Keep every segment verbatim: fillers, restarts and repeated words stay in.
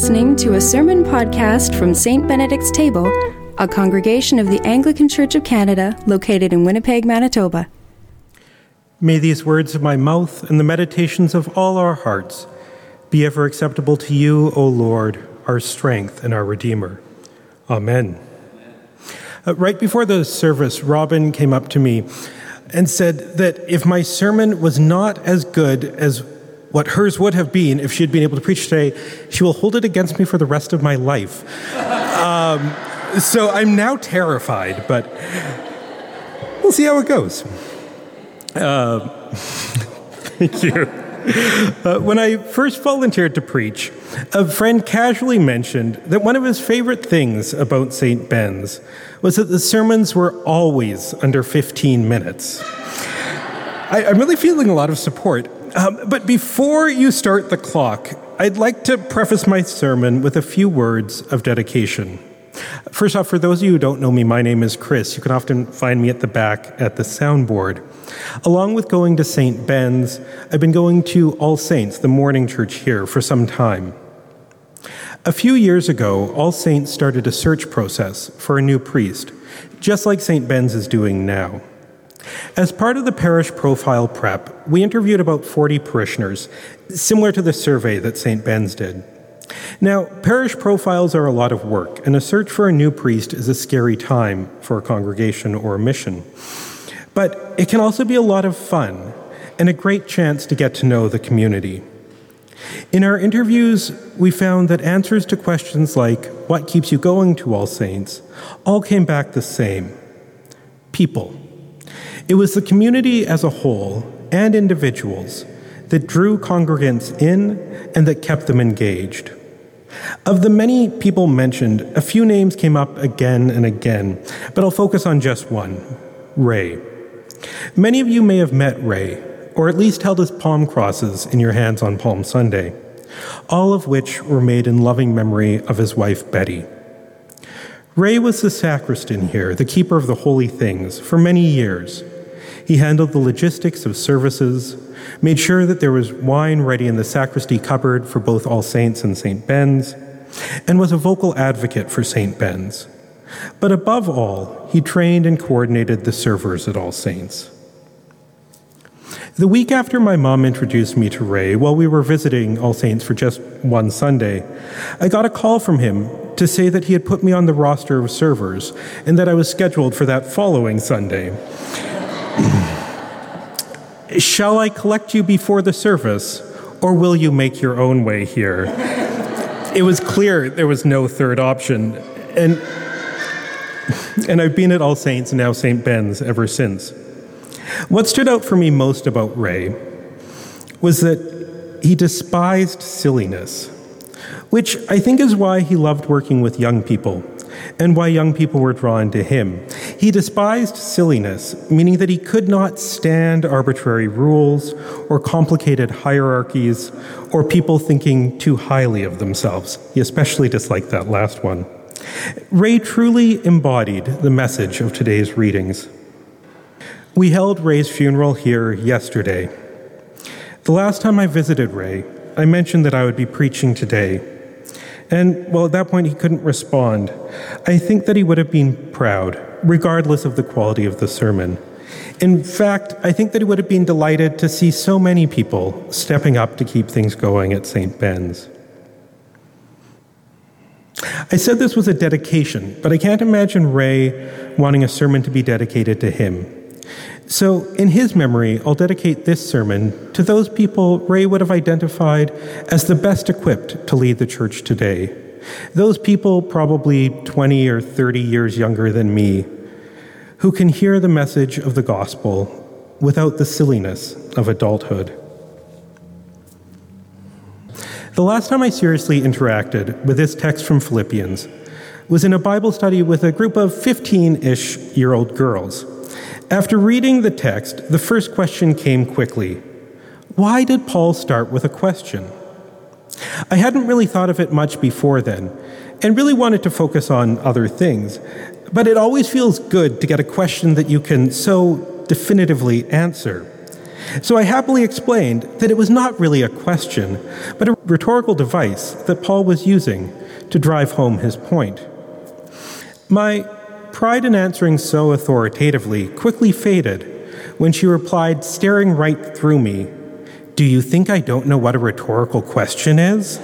listening to a sermon podcast from Saint Benedict's Table, a congregation of the Anglican Church of Canada located in Winnipeg, Manitoba. May these words of my mouth and the meditations of all our hearts be ever acceptable to you, O Lord, our strength and our Redeemer. Amen. Amen. Uh, right before the service, Robin came up to me and said that if my sermon was not as good as what hers would have been if she had been able to preach today, she will hold it against me for the rest of my life. um, so I'm now terrified, but we'll see how it goes. Uh, thank you. Uh, when I first volunteered to preach, a friend casually mentioned that one of his favorite things about Saint Ben's was that the sermons were always under fifteen minutes. I, I'm really feeling a lot of support. Um, but before you start the clock, I'd like to preface my sermon with a few words of dedication. First off, for those of you who don't know me, my name is Chris. You can often find me at the back at the soundboard. Along with going to Saint Ben's, I've been going to All Saints, the morning church here, for some time. A few years ago, All Saints started a search process for a new priest, just like Saint Ben's is doing now. As part of the parish profile prep, we interviewed about forty parishioners, similar to the survey that Saint Ben's did. Now, parish profiles are a lot of work, and a search for a new priest is a scary time for a congregation or a mission. But it can also be a lot of fun and a great chance to get to know the community. In our interviews, we found that answers to questions like, what keeps you going to All Saints, all came back the same. People. It was the community as a whole and individuals that drew congregants in and that kept them engaged. Of the many people mentioned, a few names came up again and again, but I'll focus on just one, Ray. Many of you may have met Ray, or at least held his palm crosses in your hands on Palm Sunday, all of which were made in loving memory of his wife, Betty. Ray was the sacristan here, the keeper of the holy things, for many years. He handled the logistics of services, made sure that there was wine ready in the sacristy cupboard for both All Saints and Saint Ben's, and was a vocal advocate for Saint Ben's. But above all, he trained and coordinated the servers at All Saints. The week after my mom introduced me to Ray, while we were visiting All Saints for just one Sunday, I got a call from him to say that he had put me on the roster of servers and that I was scheduled for that following Sunday. Shall I collect you before the service, or will you make your own way here? It was clear there was no third option, and, and I've been at All Saints and now Saint Ben's ever since. What stood out for me most about Ray was that he despised silliness, which I think is why he loved working with young people and why young people were drawn to him. He despised silliness, meaning that he could not stand arbitrary rules or complicated hierarchies or people thinking too highly of themselves. He especially disliked that last one. Ray truly embodied the message of today's readings. We held Ray's funeral here yesterday. The last time I visited Ray, I mentioned that I would be preaching today. And, well, at that point, he couldn't respond. I think that he would have been proud, regardless of the quality of the sermon. In fact, I think that he would have been delighted to see so many people stepping up to keep things going at Saint Ben's. I said this was a dedication, but I can't imagine Ray wanting a sermon to be dedicated to him. So, in his memory, I'll dedicate this sermon to those people Ray would have identified as the best equipped to lead the church today. Those people probably twenty or thirty years younger than me, who can hear the message of the gospel without the silliness of adulthood. The last time I seriously interacted with this text from Philippians was in a Bible study with a group of fifteen-ish-year-old girls. After reading the text, the first question came quickly. Why did Paul start with a question? I hadn't really thought of it much before then, and really wanted to focus on other things, but it always feels good to get a question that you can so definitively answer. So I happily explained that it was not really a question, but a rhetorical device that Paul was using to drive home his point. My pride in answering so authoritatively quickly faded when she replied, staring right through me, "Do you think I don't know what a rhetorical question is?"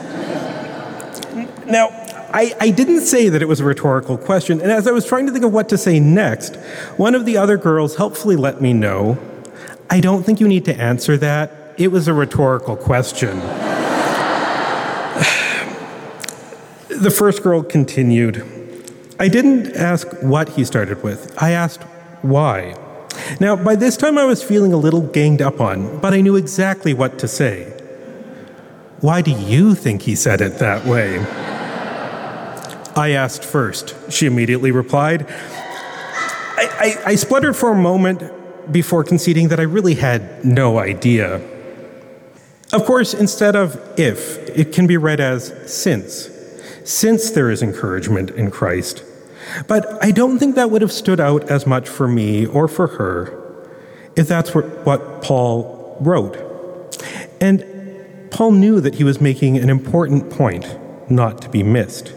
Now, I, I didn't say that it was a rhetorical question, and as I was trying to think of what to say next, one of the other girls helpfully let me know, "I don't think you need to answer that. It was a rhetorical question." The first girl continued, "I didn't ask what he started with. I asked why." Now, by this time I was feeling a little ganged up on, but I knew exactly what to say. "Why do you think he said it that way?" "I asked first," she immediately replied. I, I, I spluttered for a moment before conceding that I really had no idea. Of course, instead of "if," it can be read as "since," since there is encouragement in Christ. But I don't think that would have stood out as much for me or for her if that's what, what Paul wrote. And Paul knew that he was making an important point not to be missed.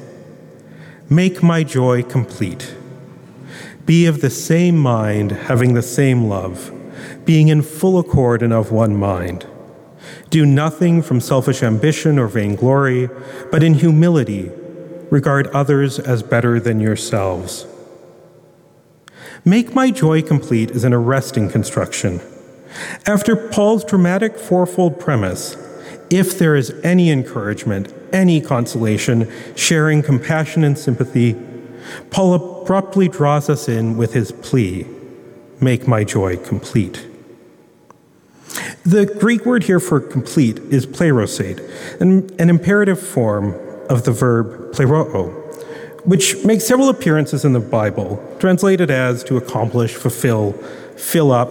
"Make my joy complete. Be of the same mind, having the same love, being in full accord and of one mind. Do nothing from selfish ambition or vainglory, but in humility regard others as better than yourselves." "Make my joy complete" is an arresting construction. After Paul's dramatic fourfold premise, if there is any encouragement, any consolation, sharing, compassion, and sympathy, Paul abruptly draws us in with his plea, "Make my joy complete." The Greek word here for complete is plerosate, an, an imperative form of the verb pleroo, which makes several appearances in the Bible, translated as to accomplish, fulfill, fill up,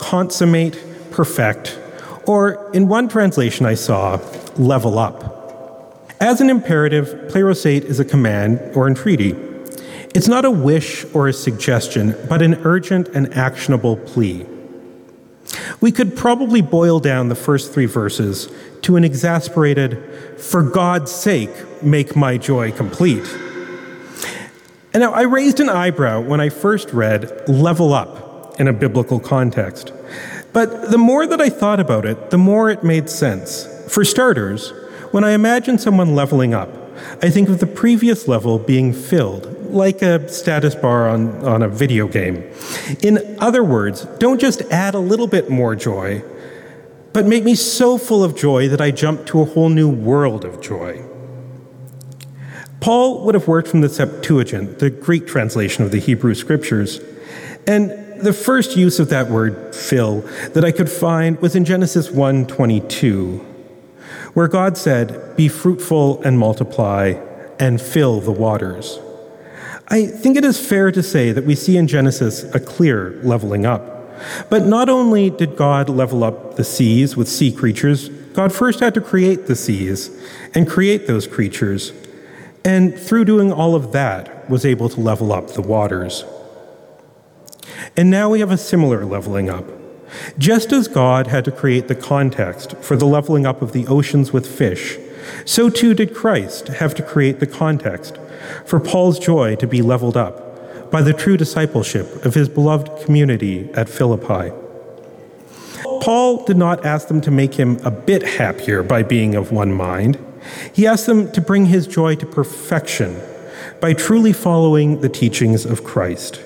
consummate, perfect, or in one translation I saw, level up. As an imperative, plerosate is a command or entreaty. It's not a wish or a suggestion, but an urgent and actionable plea. We could probably boil down the first three verses to an exasperated, "For God's sake, make my joy complete." And now I raised an eyebrow when I first read "level up" in a biblical context. But the more that I thought about it, the more it made sense. For starters, when I imagine someone leveling up, I think of the previous level being filled, like a status bar on, on a video game. In other words, don't just add a little bit more joy, but make me so full of joy that I jump to a whole new world of joy. Paul would have worked from the Septuagint, the Greek translation of the Hebrew Scriptures, and the first use of that word, fill, that I could find was in Genesis one twenty-two, where God said, "Be fruitful and multiply and fill the waters." I think it is fair to say that we see in Genesis a clear leveling up. But not only did God level up the seas with sea creatures, God first had to create the seas and create those creatures, and through doing all of that was able to level up the waters. And now we have a similar leveling up. Just as God had to create the context for the leveling up of the oceans with fish, so too did Christ have to create the context for Paul's joy to be leveled up by the true discipleship of his beloved community at Philippi. Paul did not ask them to make him a bit happier by being of one mind. He asked them to bring his joy to perfection by truly following the teachings of Christ.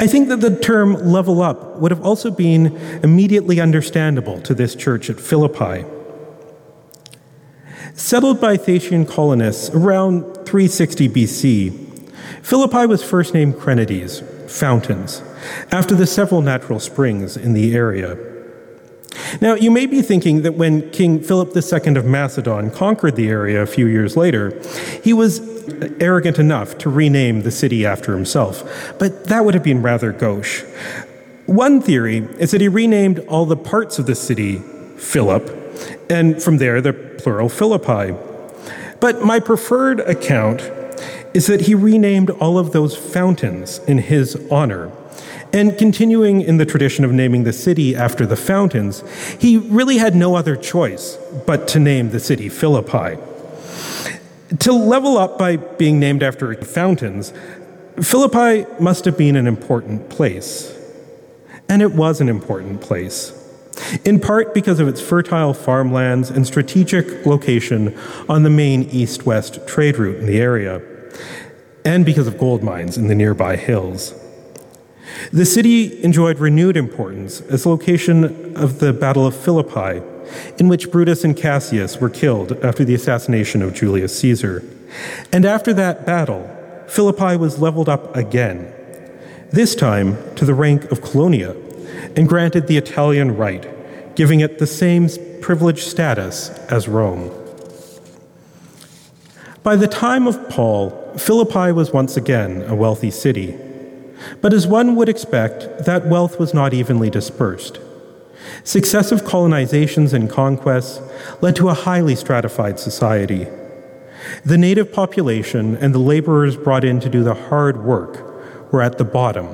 I think that the term "level up" would have also been immediately understandable to this church at Philippi. Settled by Thracian colonists around three sixty B C, Philippi was first named Crenides, fountains, after the several natural springs in the area. Now, you may be thinking that when King Philip the Second of Macedon conquered the area a few years later, he was arrogant enough to rename the city after himself, but that would have been rather gauche. One theory is that he renamed all the parts of the city Philip, and from there the plural Philippi. But my preferred account is that he renamed all of those fountains in his honor. And continuing in the tradition of naming the city after the fountains, he really had no other choice but to name the city Philippi. To level up by being named after fountains, Philippi must have been an important place. And it was an important place, in part because of its fertile farmlands and strategic location on the main east-west trade route in the area, and because of gold mines in the nearby hills. The city enjoyed renewed importance as the location of the Battle of Philippi, in which Brutus and Cassius were killed after the assassination of Julius Caesar. And after that battle, Philippi was leveled up again, this time to the rank of Colonia, and granted the Italian Rite, giving it the same privileged status as Rome. By the time of Paul, Philippi was once again a wealthy city. But as one would expect, that wealth was not evenly dispersed. Successive colonizations and conquests led to a highly stratified society. The native population and the laborers brought in to do the hard work were at the bottom,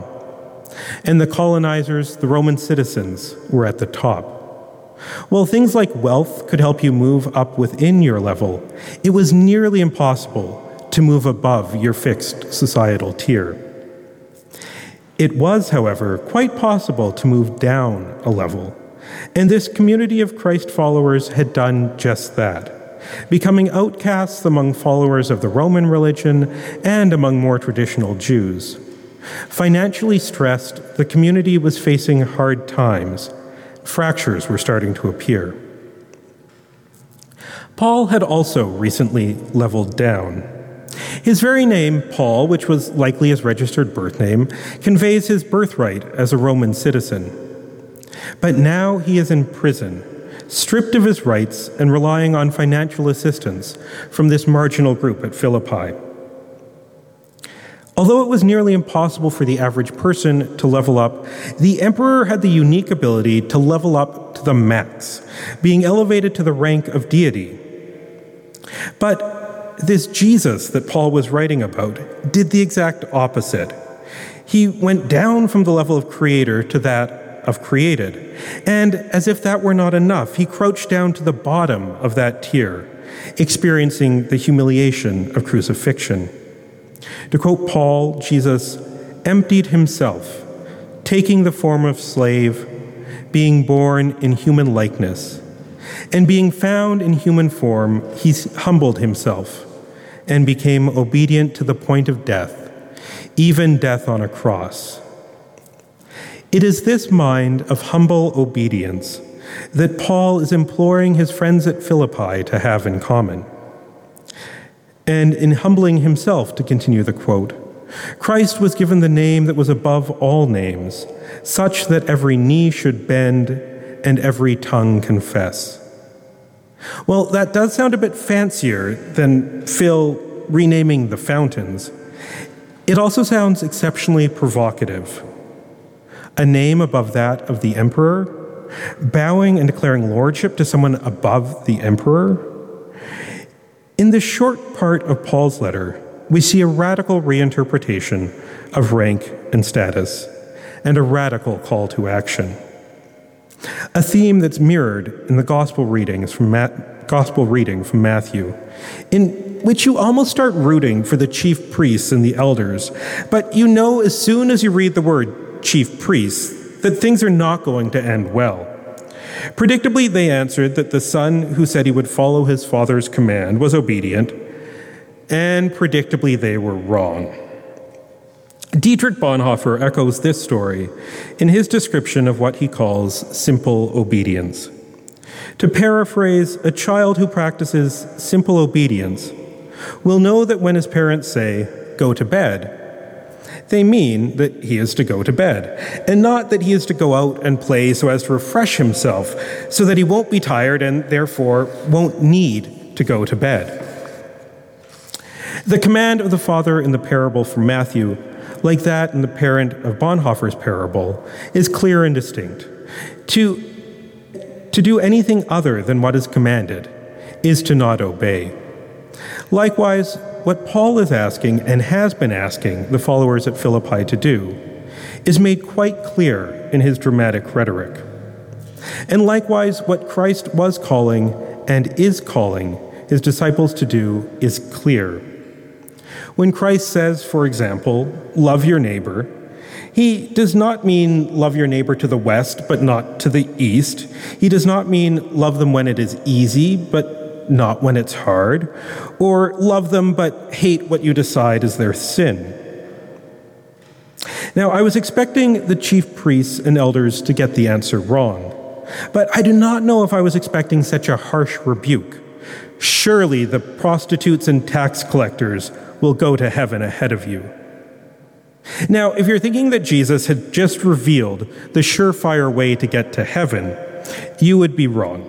and the colonizers, the Roman citizens, were at the top. While things like wealth could help you move up within your level, it was nearly impossible to move above your fixed societal tier. It was, however, quite possible to move down a level, and this community of Christ followers had done just that, becoming outcasts among followers of the Roman religion and among more traditional Jews. Financially stressed, the community was facing hard times. Fractures were starting to appear. Paul had also recently leveled down. His very name, Paul, which was likely his registered birth name, conveys his birthright as a Roman citizen. But now he is in prison, stripped of his rights and relying on financial assistance from this marginal group at Philippi. Although it was nearly impossible for the average person to level up, the emperor had the unique ability to level up to the max, being elevated to the rank of deity. But this Jesus that Paul was writing about did the exact opposite. He went down from the level of creator to that of created, and as if that were not enough, he crouched down to the bottom of that tier, experiencing the humiliation of crucifixion. To quote Paul, Jesus emptied himself, taking the form of slave, being born in human likeness, and being found in human form, he humbled himself and became obedient to the point of death, even death on a cross. It is this mind of humble obedience that Paul is imploring his friends at Philippi to have in common. And in humbling himself, to continue the quote, Christ was given the name that was above all names, such that every knee should bend and every tongue confess. Well, that does sound a bit fancier than Phil renaming the fountains. It also sounds exceptionally provocative. A name above that of the emperor? Bowing and declaring lordship to someone above the emperor? In the short part of Paul's letter, we see a radical reinterpretation of rank and status, and a radical call to action. A theme that's mirrored in the gospel readings from Ma- gospel reading from Matthew, in which you almost start rooting for the chief priests and the elders, but you know as soon as you read the word chief priests that things are not going to end well. Predictably, they answered that the son who said he would follow his father's command was obedient, and predictably they were wrong. Dietrich Bonhoeffer echoes this story in his description of what he calls simple obedience. To paraphrase, a child who practices simple obedience will know that when his parents say, "Go to bed," they mean that he is to go to bed, and not that he is to go out and play so as to refresh himself, so that he won't be tired and therefore won't need to go to bed. The command of the father in the parable from Matthew, like that in the parent of Bonhoeffer's parable, is clear and distinct. To, to do anything other than what is commanded is to not obey. Likewise, what Paul is asking and has been asking the followers at Philippi to do is made quite clear in his dramatic rhetoric. And likewise, what Christ was calling and is calling his disciples to do is clear. When Christ says, for example, love your neighbor, he does not mean love your neighbor to the west, but not to the east. He does not mean love them when it is easy, but not when it's hard, or love them but hate what you decide is their sin. Now, I was expecting the chief priests and elders to get the answer wrong, but I do not know if I was expecting such a harsh rebuke. Surely the prostitutes and tax collectors will go to heaven ahead of you. Now, if you're thinking that Jesus had just revealed the surefire way to get to heaven, you would be wrong.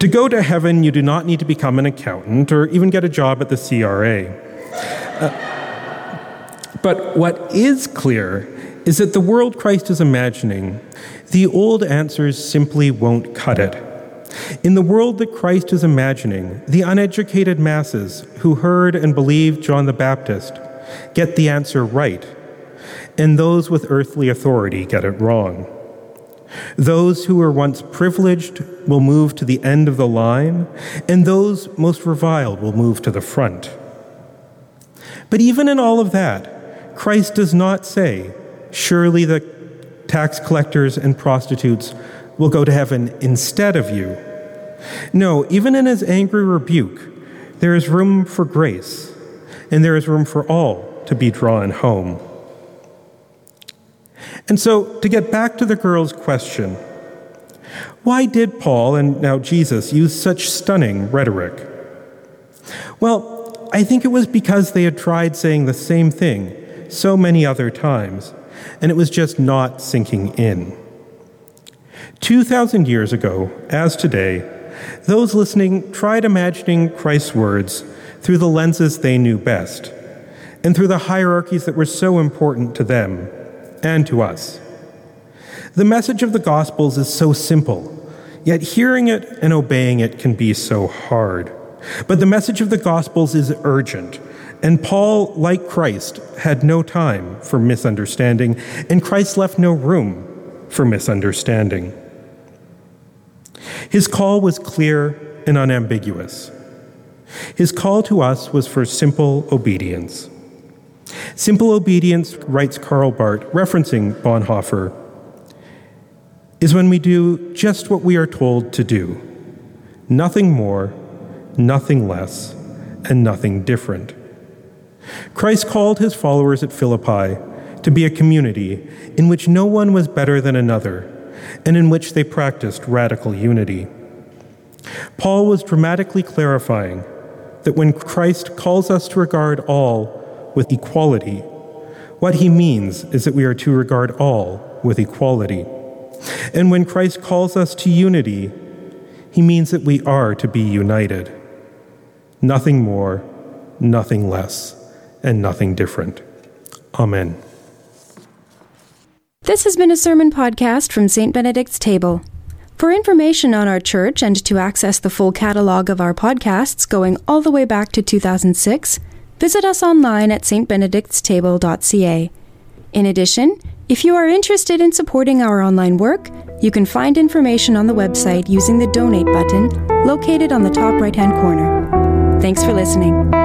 To go to heaven, you do not need to become an accountant or even get a job at the C R A. Uh, but what is clear is that the world Christ is imagining, the old answers simply won't cut it. In the world that Christ is imagining, the uneducated masses who heard and believed John the Baptist get the answer right, and those with earthly authority get it wrong. Those who were once privileged will move to the end of the line, and those most reviled will move to the front. But even in all of that, Christ does not say, surely the tax collectors and prostitutes will go to heaven instead of you. No, even in his angry rebuke, there is room for grace, and there is room for all to be drawn home. And so, to get back to the girl's question, why did Paul and now Jesus use such stunning rhetoric? Well, I think it was because they had tried saying the same thing so many other times, and it was just not sinking in. two thousand years ago, as today, those listening tried imagining Christ's words through the lenses they knew best, and through the hierarchies that were so important to them and to us. The message of the Gospels is so simple, yet hearing it and obeying it can be so hard. But the message of the Gospels is urgent, and Paul, like Christ, had no time for misunderstanding, and Christ left no room for misunderstanding. His call was clear and unambiguous. His call to us was for simple obedience. Simple obedience, writes Karl Barth, referencing Bonhoeffer, is when we do just what we are told to do, nothing more, nothing less, and nothing different. Christ called his followers at Philippi to be a community in which no one was better than another, and in which they practiced radical unity. Paul was dramatically clarifying that when Christ calls us to regard all with equality, what he means is that we are to regard all with equality. And when Christ calls us to unity, he means that we are to be united. Nothing more, nothing less, and nothing different. Amen. This has been a sermon podcast from Saint Benedict's Table. For information on our church and to access the full catalog of our podcasts going all the way back to two thousand six, visit us online at s t benedicts table dot c a. In addition, if you are interested in supporting our online work, you can find information on the website using the donate button located on the top right-hand corner. Thanks for listening.